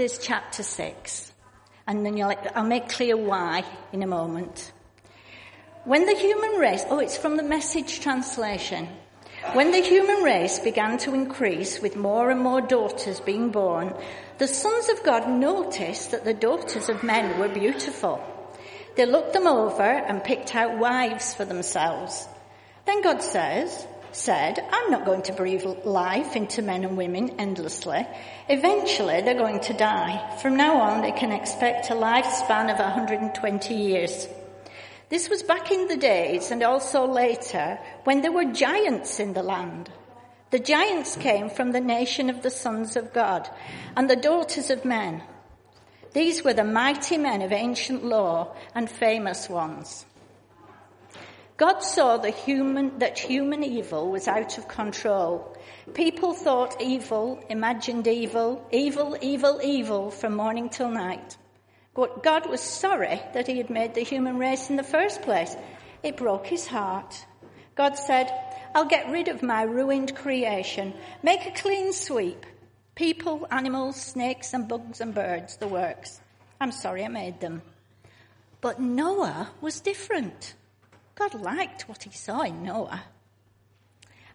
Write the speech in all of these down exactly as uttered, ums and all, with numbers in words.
is chapter six, and then you'll, I'll make clear why in a moment. When the human race... Oh, it's from the Message translation. When the human race began to increase, with more and more daughters being born, the sons of God noticed that the daughters of men were beautiful. They looked them over and picked out wives for themselves. Then God says... said, I'm not going to breathe life into men and women endlessly. Eventually, they're going to die. From now on, they can expect a lifespan of one hundred twenty years. This was back in the days, and also later, when there were giants in the land. The giants came from the nation of the sons of God and the daughters of men. These were the mighty men of ancient lore and famous ones. God saw the human, that human evil was out of control. People thought evil, imagined evil, evil, evil, evil from morning till night. But God was sorry that he had made the human race in the first place. It broke his heart. God said, I'll get rid of my ruined creation. Make a clean sweep. People, animals, snakes and bugs and birds, the works. I'm sorry I made them. But Noah was different. God liked what he saw in Noah.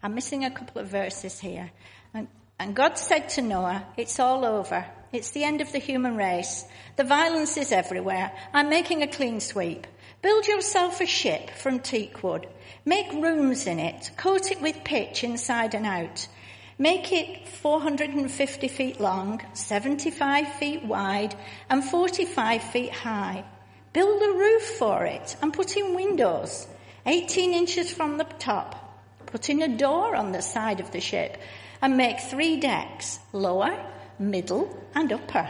I'm missing a couple of verses here. And, and God said to Noah, it's all over. It's the end of the human race. The violence is everywhere. I'm making a clean sweep. Build yourself a ship from teak wood. Make rooms in it. Coat it with pitch inside and out. Make it four hundred fifty feet long, seventy-five feet wide, and forty-five feet high. Build a roof for it and put in windows, eighteen inches from the top. Put in a door on the side of the ship and make three decks, lower, middle and upper.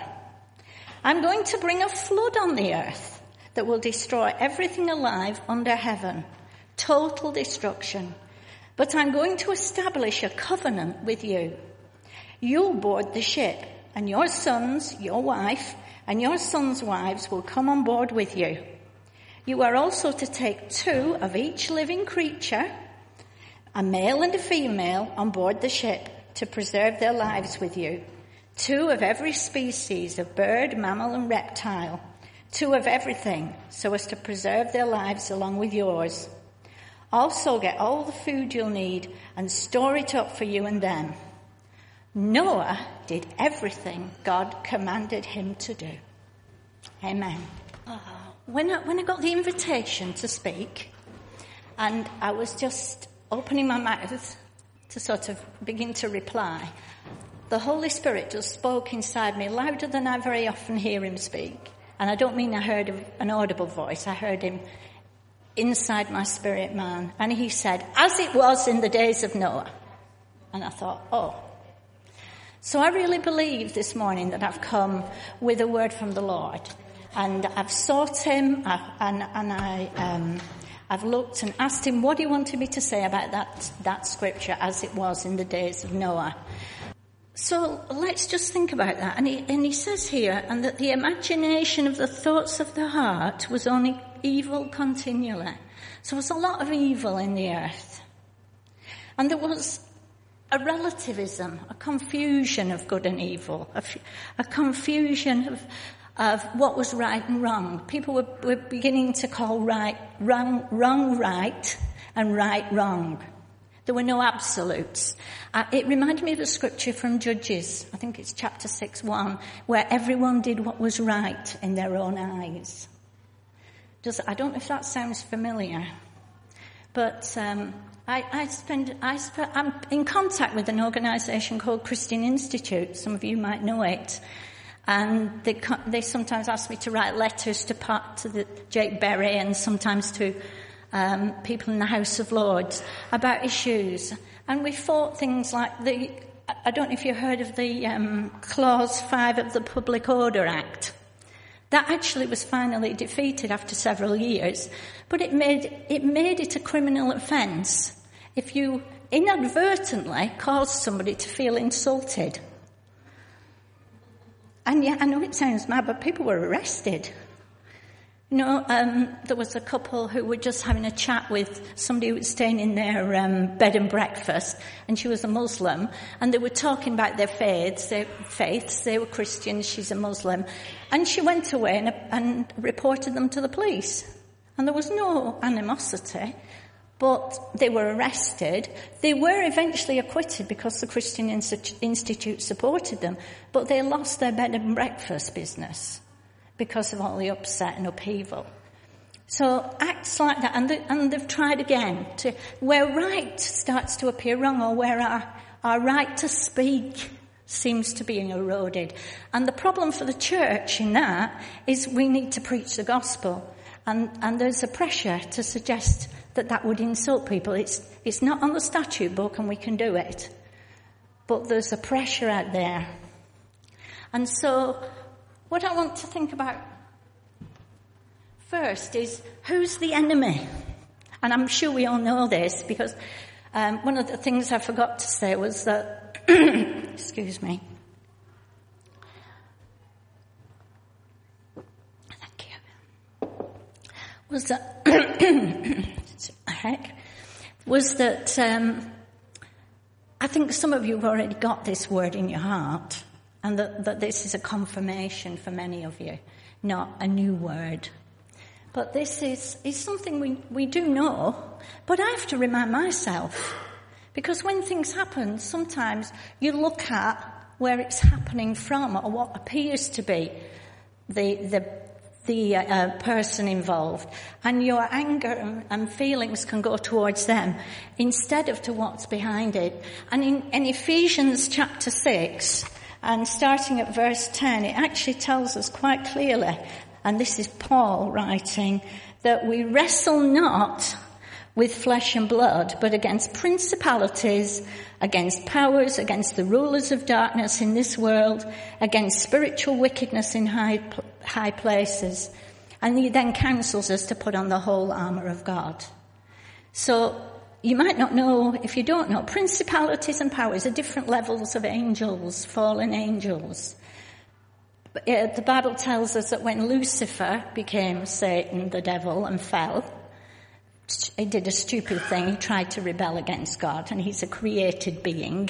I'm going to bring a flood on the earth that will destroy everything alive under heaven. Total destruction. But I'm going to establish a covenant with you. You'll board the ship and your sons, your wife, and your sons' wives will come on board with you. You are also to take two of each living creature, a male and a female, on board the ship to preserve their lives with you. Two of every species of bird, mammal and reptile. Two of everything, so as to preserve their lives along with yours. Also get all the food you'll need and store it up for you and them. Noah did everything God commanded him to do. Amen. Oh, when I, when I got the invitation to speak, and I was just opening my mouth to sort of begin to reply, the Holy Spirit just spoke inside me louder than I very often hear him speak. And I don't mean I heard an audible voice. I heard him inside my spirit man. And he said, as it was in the days of Noah. And I thought, oh. So I really believe this morning that I've come with a word from the Lord, and I've sought him, I've, and, and I, um, I've looked and asked him what he wanted me to say about that, that scripture as it was in the days of Noah. So let's just think about that. And he, and he says here, and that the imagination of the thoughts of the heart was only evil continually. So there was a lot of evil in the earth. And there was a relativism, a confusion of good and evil, a, f- a confusion of, of what was right and wrong. People were, were beginning to call right, wrong, wrong, right, and right, wrong. There were no absolutes. Uh, it reminded me of a scripture from Judges, I think it's chapter six one, where everyone did what was right in their own eyes. Does, I don't know if that sounds familiar, but... Um, I, I spend, I spend, I'm in contact with an organisation called Christian Institute. Some of you might know it. And they, they sometimes ask me to write letters to part, to the Jake Berry and sometimes to, um, people in the House of Lords about issues. And we fought things like the, I don't know if you heard of the, um, Clause five of the Public Order Act. That actually was finally defeated after several years, but it made it made it a criminal offence if you inadvertently caused somebody to feel insulted. And yeah, I know it sounds mad, but people were arrested. No, um, there was a couple who were just having a chat with somebody who was staying in their um, bed and breakfast, and she was a Muslim, and they were talking about their faiths, their faiths. They were Christians, she's a Muslim, and she went away and, and reported them to the police. And there was no animosity, but they were arrested. They were eventually acquitted because the Christian Institute supported them, but they lost their bed and breakfast business because of all the upset and upheaval. So acts like that, and, they, and they've tried again, to where right starts to appear wrong, or where our, our right to speak seems to be eroded. And the problem for the church in that is we need to preach the gospel, and, and there's a pressure to suggest that that would insult people. It's, it's not on the statute book, and we can do it, but there's a pressure out there. And so what I want to think about first is, who's the enemy? And I'm sure we all know this, because um, one of the things I forgot to say was that, excuse me, thank you, was that, heck, was that um, I think some of you have already got this word in your heart, and that, that this is a confirmation for many of you, not a new word. But this is, is something we, we do know, but I have to remind myself, because when things happen, sometimes you look at where it's happening from, or what appears to be the the, the uh, person involved, and your anger and, and feelings can go towards them instead of to what's behind it. And in, in Ephesians chapter six... and starting at verse ten, it actually tells us quite clearly, and this is Paul writing, that we wrestle not with flesh and blood, but against principalities, against powers, against the rulers of darkness in this world, against spiritual wickedness in high, high places. And he then counsels us to put on the whole armour of God. So you might not know, if you don't know, principalities and powers are different levels of angels, fallen angels. But the Bible tells us that when Lucifer became Satan, the devil, and fell, he did a stupid thing. He tried to rebel against God, and he's a created being.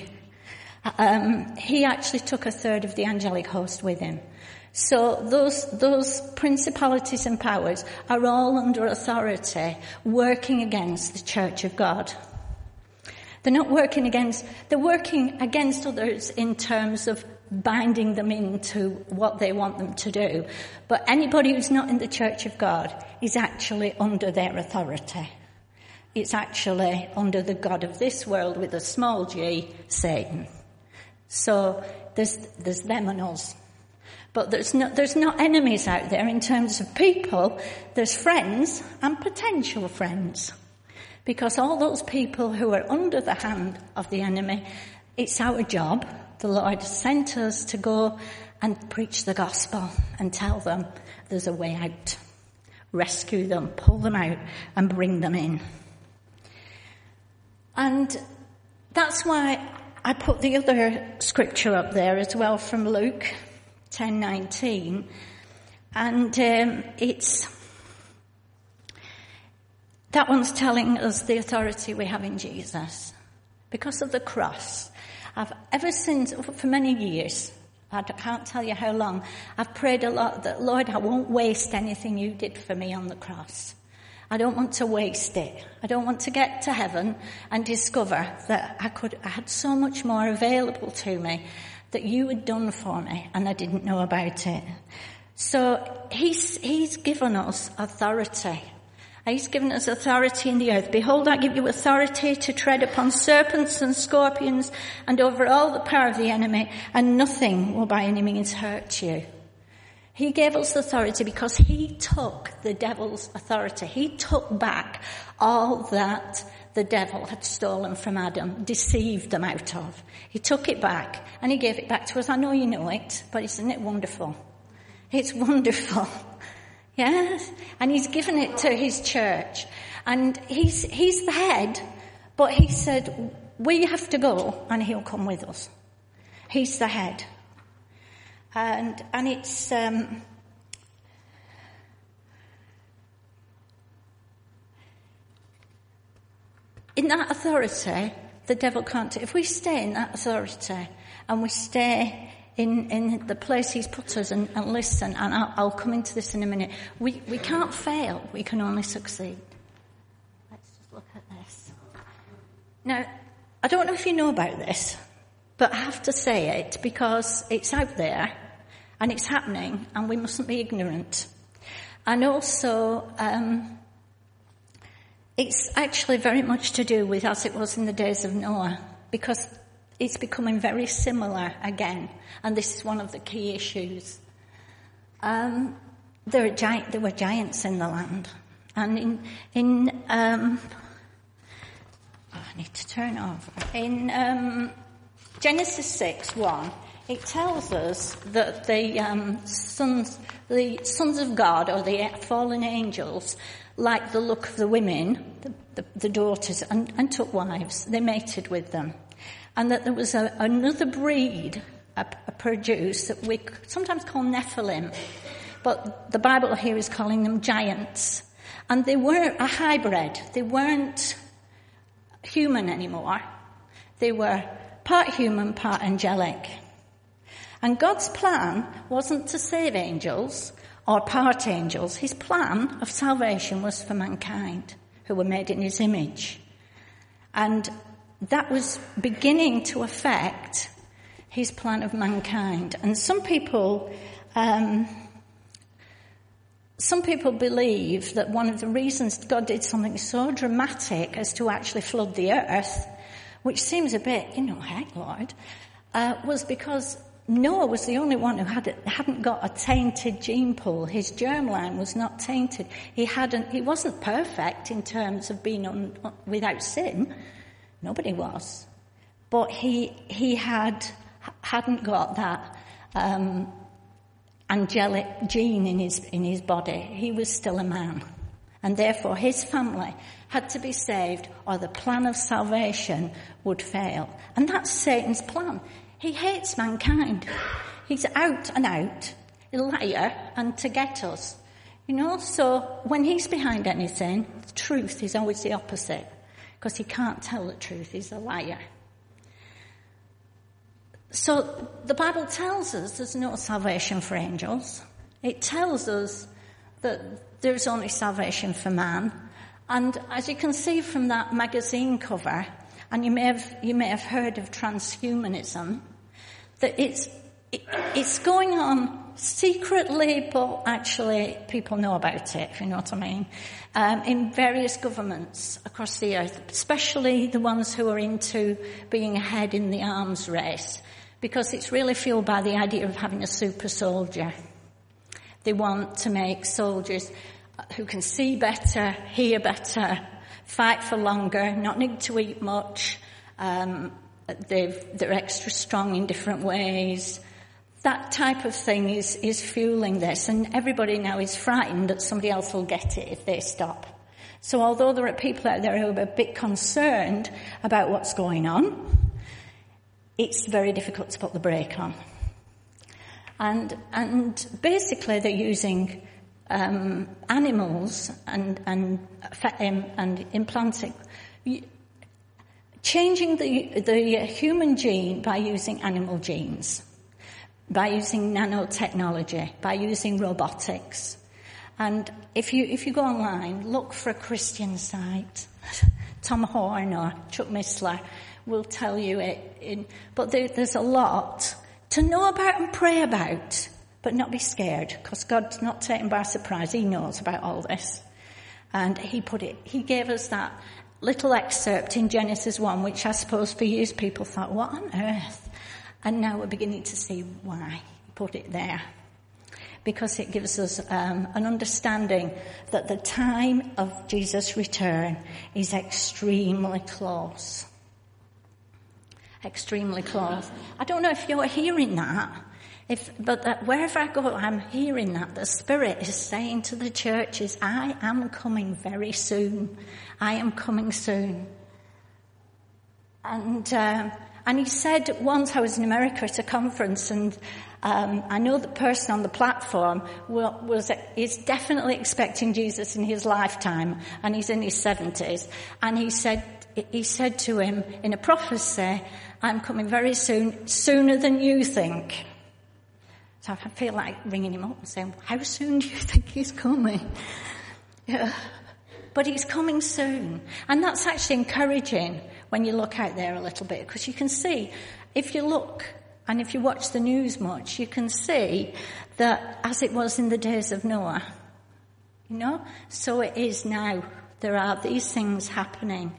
Um, he actually took a third of the angelic host with him. So those those principalities and powers are all under authority, working against the Church of God. They're not working against, they're working against others in terms of binding them into what they want them to do. But anybody who's not in the Church of God is actually under their authority. It's actually under the god of this world with a small g, Satan. So there's there's them and us. But there's not, there's not enemies out there in terms of people. There's friends and potential friends. Because all those people who are under the hand of the enemy, it's our job. The Lord sent us to go and preach the gospel and tell them there's a way out. Rescue them, pull them out and bring them in. And that's why I put the other scripture up there as well, from Luke ten nineteen, and um, it's, that one's telling us the authority we have in Jesus because of the cross. I've ever since, for many years, I can't tell you how long, I've prayed a lot that, Lord, I won't waste anything you did for me on the cross. I don't want to waste it. I don't want to get to heaven and discover that I could, I had so much more available to me that you had done for me, and I didn't know about it. So he's, he's given us authority. He's given us authority in the earth. Behold, I give you authority to tread upon serpents and scorpions and over all the power of the enemy, and nothing will by any means hurt you. He gave us authority because he took the devil's authority. He took back all that the devil had stolen from Adam, deceived them out of. He took it back, and he gave it back to us. I know you know it, but isn't it wonderful? It's wonderful. Yes? And he's given it to his church. And he's, he's the head, but he said, we have to go, and he'll come with us. He's the head. And, and it's, um, that authority, the devil can't. If we stay in that authority and we stay in, in the place he's put us and, and listen, and I'll, I'll come into this in a minute, we, we can't fail, we can only succeed. Let's just look at this. Now, I don't know if you know about this, but I have to say it because it's out there and it's happening and we mustn't be ignorant. And also, um, it's actually very much to do with as it was in the days of Noah, because it's becoming very similar again, and this is one of the key issues. Um, there, are gi- there were giants in the land, and in in um, oh, I need to turn over in um, Genesis six one. It tells us that the um, sons, the sons of God, or the fallen angels, liked the look of the women, the, the, the daughters, and, and took wives. They mated with them, and that there was a, another breed a, a produced that we sometimes call Nephilim, but the Bible here is calling them giants. And they were a hybrid. They weren't human anymore. They were part human, part angelic. And God's plan wasn't to save angels or part angels. His plan of salvation was for mankind, who were made in his image. And that was beginning to affect his plan of mankind. And some people, um, some people believe that one of the reasons God did something so dramatic as to actually flood the earth, which seems a bit, you know, heck, Lord, uh, was because Noah was the only one who had, hadn't got a tainted gene pool. His germline was not tainted. He hadn't. He wasn't perfect in terms of being un, without sin. Nobody was, but he he had hadn't got that um, angelic gene in his in his body. He was still a man, and therefore his family had to be saved, or the plan of salvation would fail. And that's Satan's plan. He hates mankind. He's out and out, a liar, and to get us. You know, so when he's behind anything, the truth is always the opposite, because he can't tell the truth. He's a liar. So the Bible tells us there's no salvation for angels. It tells us that there's only salvation for man. And as you can see from that magazine cover, and you may have, you may have heard of transhumanism, that it's it, it's going on secretly, but actually people know about it, if you know what I mean, um, in various governments across the earth, especially the ones who are into being ahead in the arms race, because it's really fueled by the idea of having a super soldier. They want to make soldiers who can see better, hear better, fight for longer, not need to eat much, um, they've, they're extra strong in different ways. That type of thing is, is fueling this, and everybody now is frightened that somebody else will get it if they stop. So although there are people out there who are a bit concerned about what's going on, it's very difficult to put the brake on. And, and basically they're using Um, animals and and and implanting, changing the the human gene by using animal genes, by using nanotechnology, by using robotics. And if you if you go online, look for a Christian site. Tom Horn or Chuck Missler will tell you it. In, but there, there's a lot to know about and pray about. But not be scared, because God's not taken by surprise. He knows about all this. And he put it, he gave us that little excerpt in Genesis one, which I suppose for years people thought, what on earth? And now we're beginning to see why he put it there. Because it gives us um, an understanding that the time of Jesus' return is extremely close. Extremely close. I don't know if you're hearing that. If, but that wherever I go, I'm hearing that the Spirit is saying to the churches, I am coming very soon. I am coming soon. And um, and he said once, I was in America at a conference, and um, I know the person on the platform was, was is definitely expecting Jesus in his lifetime, and he's in his seventies. And he said, he said to him in a prophecy, I'm coming very soon, sooner than you think. So I feel like ringing him up and saying, how soon do you think he's coming? Yeah. But he's coming soon. And that's actually encouraging when you look out there a little bit, because you can see, if you look and if you watch the news much, you can see that as it was in the days of Noah, you know, so it is now. There are these things happening.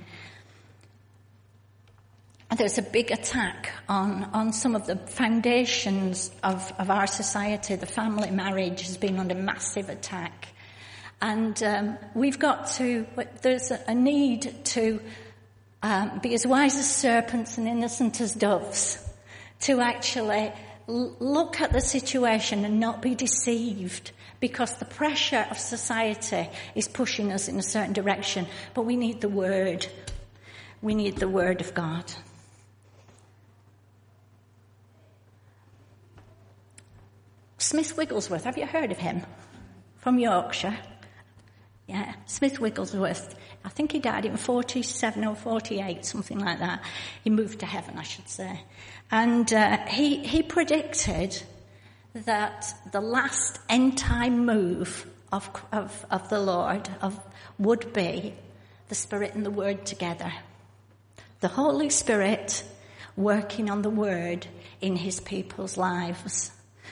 There's a big attack on, on some of the foundations of, of our society. The family marriage has been under massive attack. And um, we've got to, there's a need to um, be as wise as serpents and innocent as doves, to actually l- look at the situation and not be deceived, because the pressure of society is pushing us in a certain direction. But we need the word. We need the word of God. Smith Wigglesworth, have you heard of him? From Yorkshire. Yeah, Smith Wigglesworth. I think he died in forty-seven or forty-eight, something like that. He moved to heaven, I should say. And uh, he, he predicted that the last end-time move of, of, of the Lord of, would be the Spirit and the Word together. The Holy Spirit working on the Word in his people's lives.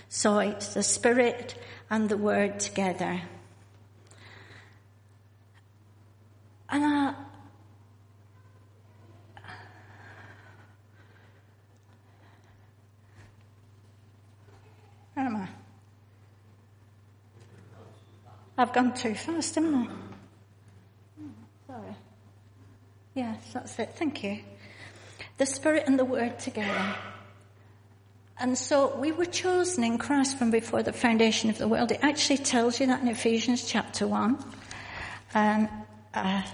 So it's the Spirit and the Word together. And I, where am I? I've gone too fast, haven't I? Oh, sorry. Yes, that's it. Thank you. The Spirit and the Word together. And so we were chosen in Christ from before the foundation of the world. It actually tells you that in Ephesians chapter one. Um, I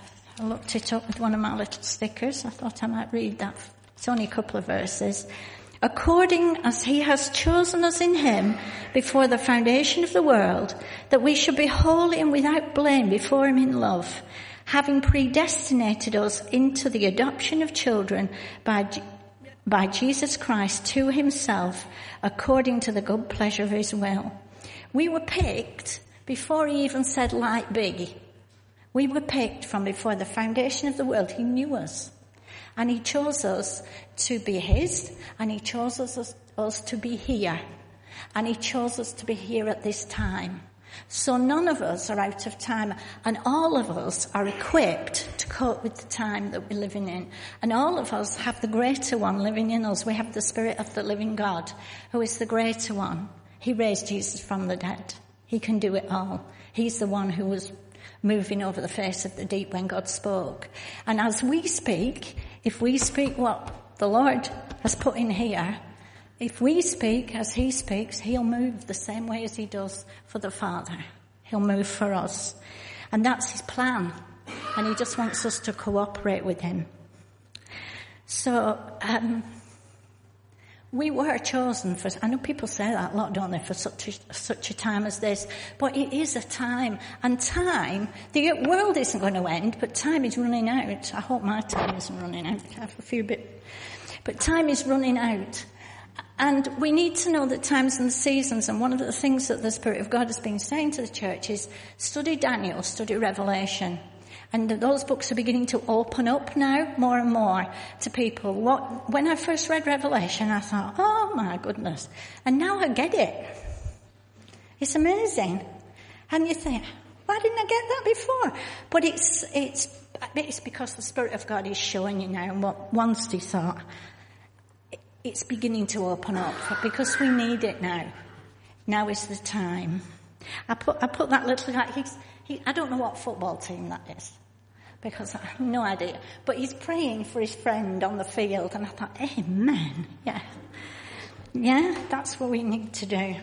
looked it up with one of my little stickers. I thought I might read that. It's only a couple of verses. According as he has chosen us in him before the foundation of the world, that we should be holy and without blame before him in love, having predestinated us into the adoption of children by by Jesus Christ to himself, according to the good pleasure of his will. We were picked before he even said light big. We were picked from before the foundation of the world. He knew us. And he chose us to be his, and he chose us, us to be here. And he chose us to be here at this time. So none of us are out of time, and all of us are equipped to cope with the time that we're living in. And all of us have the greater one living in us. We have the Spirit of the living God, who is the greater one. He raised Jesus from the dead. He can do it all. He's the one who was moving over the face of the deep when God spoke. And as we speak, if we speak what the Lord has put in here, if we speak as he speaks, he'll move the same way as he does for the Father. He'll move for us. And that's his plan. And he just wants us to cooperate with him. So um, we were chosen for, I know people say that a lot, don't they, for such a, such a time as this. But it is a time. And time, the world isn't going to end, but time is running out. I hope my time isn't running out. I have a few bit. But time is running out. And we need to know the times and the seasons. And one of the things that the Spirit of God has been saying to the church is study Daniel, study Revelation. And those books are beginning to open up now more and more to people. What, when I first read Revelation, I thought, oh my goodness. And now I get it. It's amazing. And you think, why didn't I get that before? But it's, it's, it's because the Spirit of God is showing you now what once he thought. It's beginning to open up because we need it now. Now is the time. I put I put that little guy. He's, he, I don't know what football team that is because I have no idea. But he's praying for his friend on the field, and I thought, amen. Yeah, yeah, that's what we need to do.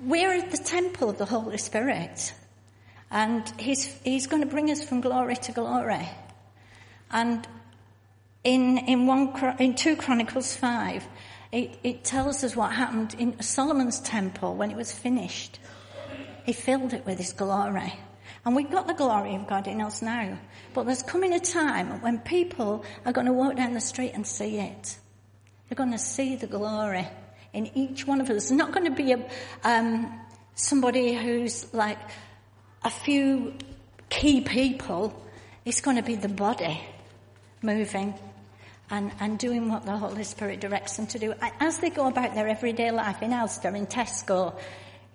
We're at the temple of the Holy Spirit, and he's he's going to bring us from glory to glory. And in in one in two Chronicles five, it, it tells us what happened in Solomon's temple when it was finished. He filled it with his glory, And we've got the glory of God in us now. But there's coming a time when people are going to walk down the street and see it. They're going to see the glory in each one of us. It's not going to be a, um, somebody who's like a few key people. It's going to be the body moving and, and doing what the Holy Spirit directs them to do. As they go about their everyday life in Asda, in Tesco,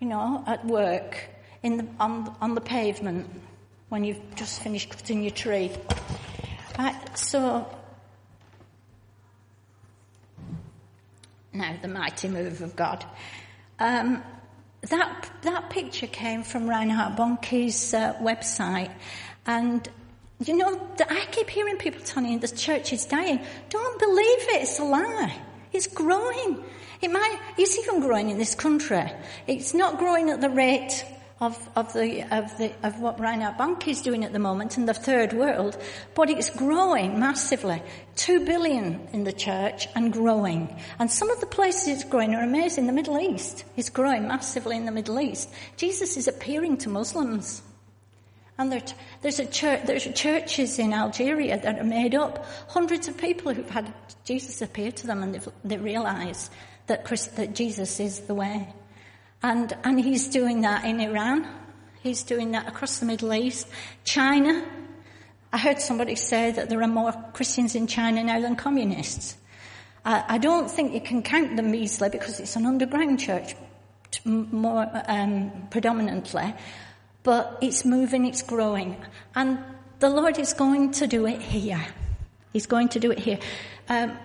you know, at work, in the, on, on the pavement, when you've just finished cutting your tree. Right, so, now the mighty move of God. Um, that that picture came from Reinhard Bonnke's uh, website, and you know I keep hearing people telling you the church is dying. Don't believe it; it's a lie. It's growing. It might. It's even growing in this country. It's not growing at the rate of of the of the of what Reinhard Bonnke is doing at the moment in the third world, but it's growing massively. Two billion in the church and growing. And some of the places it's growing are amazing. The Middle East is growing massively in the Middle East. Jesus is appearing to Muslims, and there, there's a church. There's churches in Algeria that are made up. Hundreds of people who've had Jesus appear to them, and they've, they realise that Christ, that Jesus is the way. And, and he's doing that in Iran. He's doing that across the Middle East. China. I heard somebody say that there are more Christians in China now than communists. I, I don't think you can count them easily because it's an underground church more, um, predominantly. But it's moving, it's growing. And the Lord is going to do it here. He's going to do it here. Um,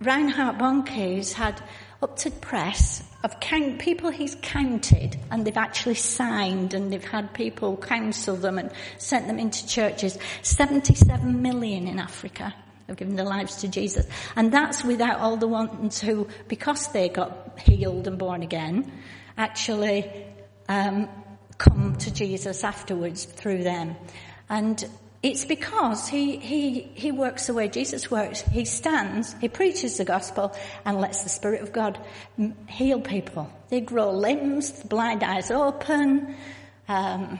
Reinhard Bonnke's had up to press of count, people he's counted, and they've actually signed, and they've had people counsel them and sent them into churches. seventy-seven million in Africa have given their lives to Jesus. And that's without all the ones who, because they got healed and born again, actually um, come to Jesus afterwards through them. And it's because he, he, he works the way Jesus works. He stands, he preaches the gospel, and lets the Spirit of God heal people. They grow limbs, the blind eyes open. Um,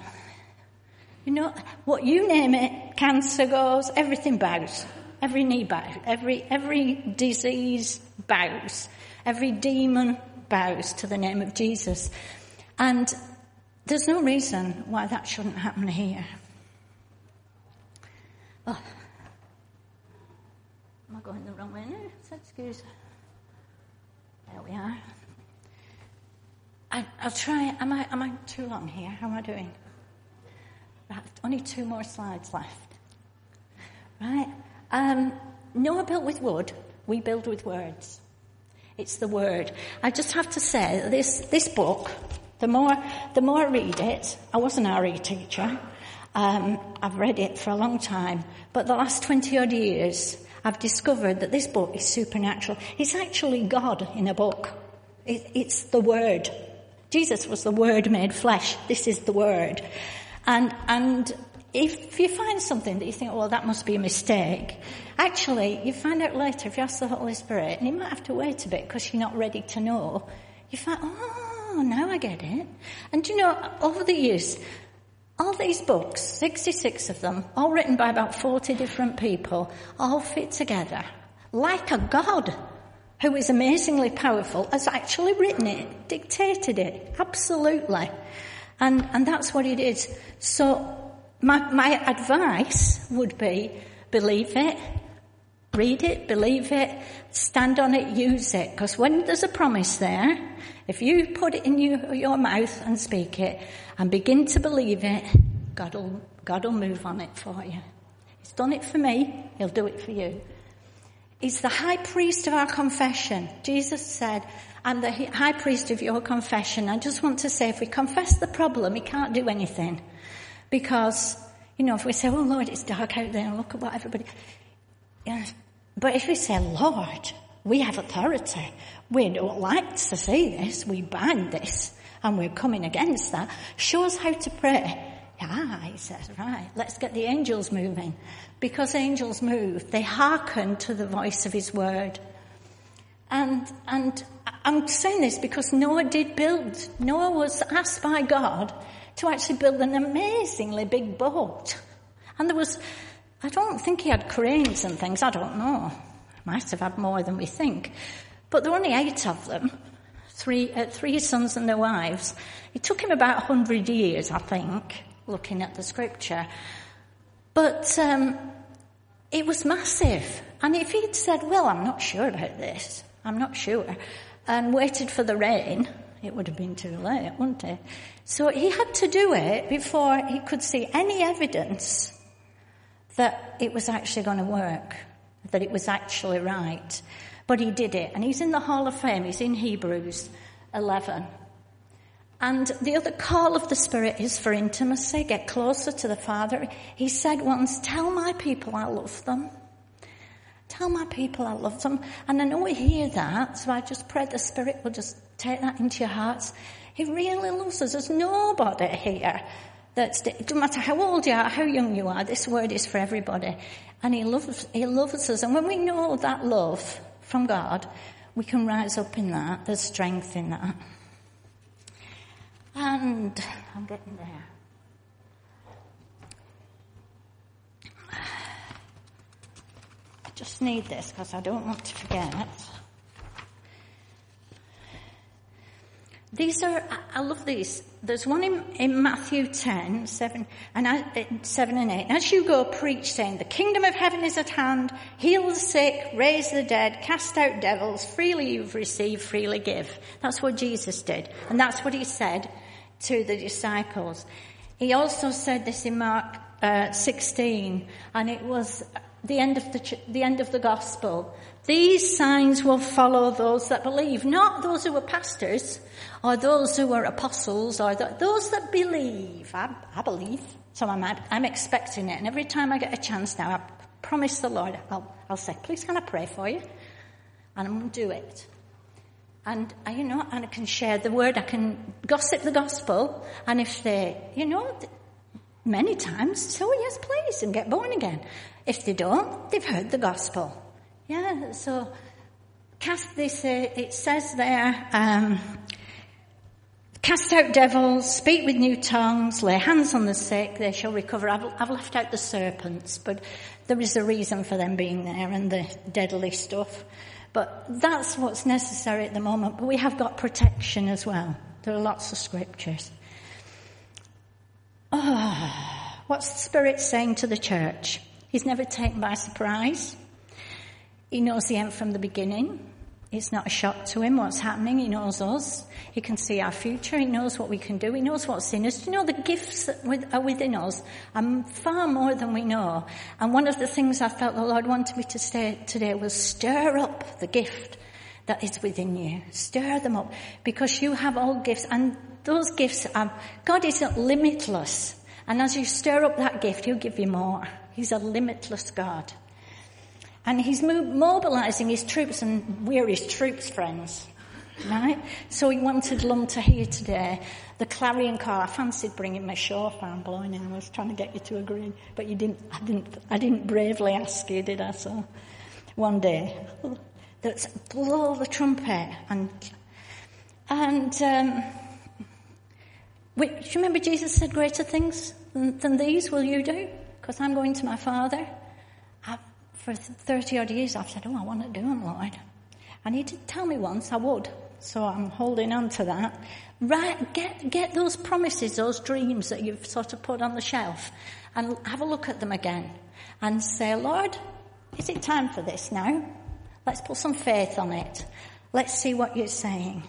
you know, what you name it, cancer goes, everything bows. Every knee bows. Every, every disease bows. Every demon bows to the name of Jesus. And there's no reason why that shouldn't happen here. Oh. Am I going the wrong way now? Excuse. There we are. I, I'll try. Am I? Am I too long here? How am I doing? Right, only two more slides left. Right. Um, Noah built with wood. We build with words. It's the word. I just have to say this. This book. The more, the more I read it. I was an R E teacher. Um, I've read it for a long time, but the last twenty odd years I've discovered that this book is supernatural. It's actually God in a book. It, it's the Word. Jesus was the Word made flesh. This is the Word. And, and if you find something that you think, oh, well, that must be a mistake, actually, you find out later if you ask the Holy Spirit, and you might have to wait a bit because you're not ready to know, you find, oh, now I get it. And you know, over the years, all these books, sixty-six of them, all written by about forty different people, all fit together like a God who is amazingly powerful has actually written it, dictated it, absolutely. And and that's what it is. So my my advice would be believe it, read it, believe it, stand on it, use it. Because when there's a promise there, if you put it in your, your mouth and speak it and begin to believe it, God will, God will move on it for you. He's done it for me. He'll do it for you. He's the high priest of our confession. Jesus said, I'm the high priest of your confession. I just want to say, if we confess the problem, he can't do anything. Because, you know, if we say, oh, Lord, it's dark out there, and look at what everybody... Yeah. But if we say, Lord, we have authority. We don't like to see this. We bind this. And we're coming against that. Show us how to pray. Yeah, he says, right, let's get the angels moving. Because angels move. They hearken to the voice of his word. And and I'm saying this because Noah did build. Noah was asked by God to actually build an amazingly big boat. And there was, I don't think he had cranes and things, I don't know. Might have had more than we think. But there were only eight of them, three uh, three sons and their wives. It took him about one hundred years, I think, looking at the scripture. But um, it was massive. And if he'd said, well, I'm not sure about this, I'm not sure, and waited for the rain, it would have been too late, wouldn't it? So he had to do it before he could see any evidence that it was actually going to work, that it was actually right. But he did it, and he's in the Hall of Fame. He's in Hebrews eleven. And the other call of the Spirit is for intimacy, get closer to the Father. He said once, tell my people I love them. Tell my people I love them. And I know we hear that, so I just pray the Spirit will just take that into your hearts. He really loves us. There's nobody here that's, it doesn't matter how old you are, how young you are, this word is for everybody. And he loves, he loves us. And when we know that love from God, we can rise up in that. There's strength in that. And I'm getting there. I just need this because I don't want to forget. These are, I love these. There's one in, in Matthew ten, seven and eight. As you go, preach, saying, the kingdom of heaven is at hand. Heal the sick, raise the dead, cast out devils. Freely you've received, freely give. That's what Jesus did. And that's what he said to the disciples. He also said this in Mark uh, sixteen, and it was the end of the the end of the gospel. These signs will follow those that believe, not those who were pastors or those who were apostles or the, those that believe. I, I believe, so I'm I'm expecting it. And every time I get a chance now, I promise the Lord, I'll I'll say, please can I pray for you? And I'm going to do it. And I, you know, and I can share the word. I can gossip the gospel. And if they, you know, many times, so yes, please, and get born again. If they don't, they've heard the gospel. Yeah, so cast this, uh, it says there, um, cast out devils, speak with new tongues, lay hands on the sick, they shall recover. I've, I've left out the serpents, but there is a reason for them being there and the deadly stuff. But that's what's necessary at the moment. But we have got protection as well. There are lots of scriptures. Oh, what's the Spirit saying to the church? He's never taken by surprise. He knows the end from the beginning. It's not a shock to him what's happening. He knows us. He can see our future. He knows what we can do. He knows what's in us. Do you know the gifts that are within us are far more than we know? And one of the things I felt the Lord wanted me to say today was stir up the gift that is within you. Stir them up, because you have all gifts, and those gifts are, God isn't limitless. And as you stir up that gift, he'll give you more. He's a limitless God. And he's mobilizing his troops, and we're his troops, friends. Right? So he wanted Lum to hear today the clarion call. I fancied bringing my shofar and blowing in. I was trying to get you to agree, but you didn't. I didn't. I didn't bravely ask you, did I? So one day, that's blow the trumpet, and and um, wait, do you remember Jesus said, "Greater things than, than these will you do?" Because I'm going to my Father. I, for thirty odd years, I've said, oh, I want to do them, Lord. And he did tell me once I would. So I'm holding on to that. Right, get, get those promises, those dreams that you've sort of put on the shelf, and have a look at them again and say, Lord, is it time for this now? Let's put some faith on it. Let's see what you're saying.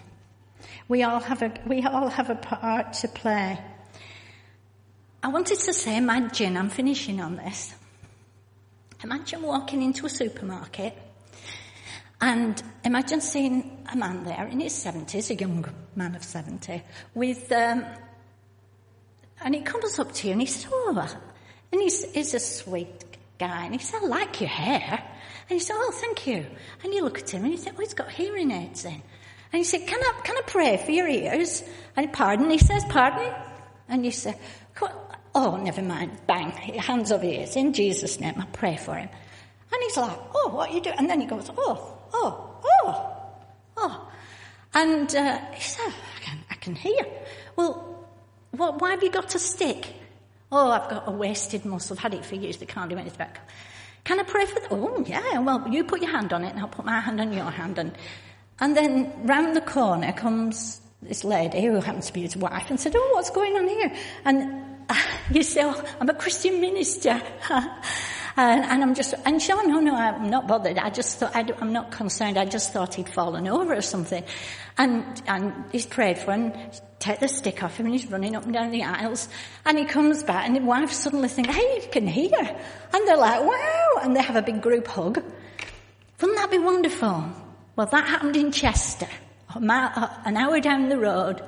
We all have a, we all have a part to play. I wanted to say, imagine, I'm finishing on this. Imagine walking into a supermarket and imagine seeing a man there in his seventies, a young man of seventy, with, um, and he comes up to you and he says, oh, and he's, he's a sweet guy. And he said, I like your hair. And he said, oh, thank you. And you look at him and you think, oh, he's got hearing aids in. And you say, can I, can I pray for your ears? And pardon, he says, pardon. And you say, oh, never mind, bang, hands over ears, in Jesus' name, I pray for him. And he's like, oh, what are you doing? And then he goes, oh, oh, oh, oh. And uh, he said, I can, I can hear. Well, Well, why have you got a stick? Oh, I've got a wasted muscle. I've had it for years. They can't do anything about it. Can I pray for that? Oh, yeah. Well, you put your hand on it and I'll put my hand on your hand. And and then round the corner comes this lady who happens to be his wife and said, oh, what's going on here? And you say, oh, I'm a Christian minister. And, and I'm just, and Sean, no, no, I'm not bothered. I just thought, I do, I'm not concerned. I just thought he'd fallen over or something. And, and he's prayed for him, take the stick off him, and he's running up and down the aisles. And he comes back, and the wife suddenly thinks, hey, you can hear. And they're like, wow. And they have a big group hug. Wouldn't that be wonderful? Well, that happened in Chester. An hour down the road,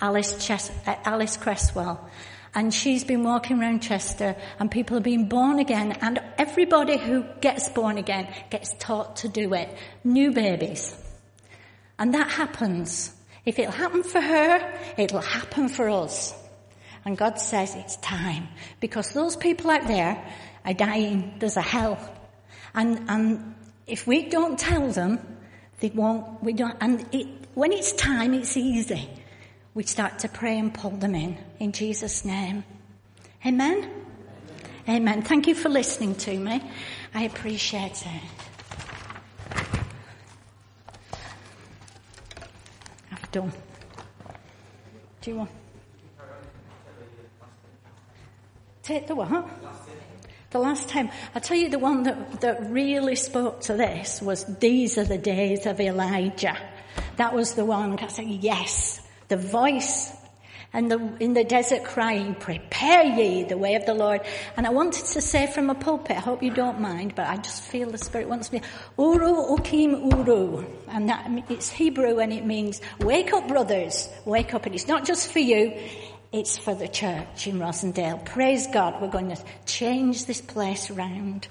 Alice, Ches- Alice Cresswell. And she's been walking around Chester, and people are being born again, and everybody who gets born again gets taught to do it. New babies. And that happens. If it'll happen for her, it'll happen for us. And God says it's time. Because those people out there are dying. There's a hell. And, and if we don't tell them, they won't, we don't, and it, when it's time, it's easy. We start to pray and pull them in, in Jesus' name. Amen? Amen? Amen. Thank you for listening to me. I appreciate it. I've done. Do you want? Take the what? The last time. I tell you, the one that, that really spoke to this was, these are the days of Elijah. That was the one that said, yes. The voice and the, in the desert crying, prepare ye the way of the Lord. And I wanted to say from a pulpit, I hope you don't mind, but I just feel the Spirit wants me, Uru Ukim Uru. And that, it's Hebrew, and it means, wake up, brothers, wake up. And it's not just for you, it's for the church in Rosendale. Praise God, we're going to change this place around.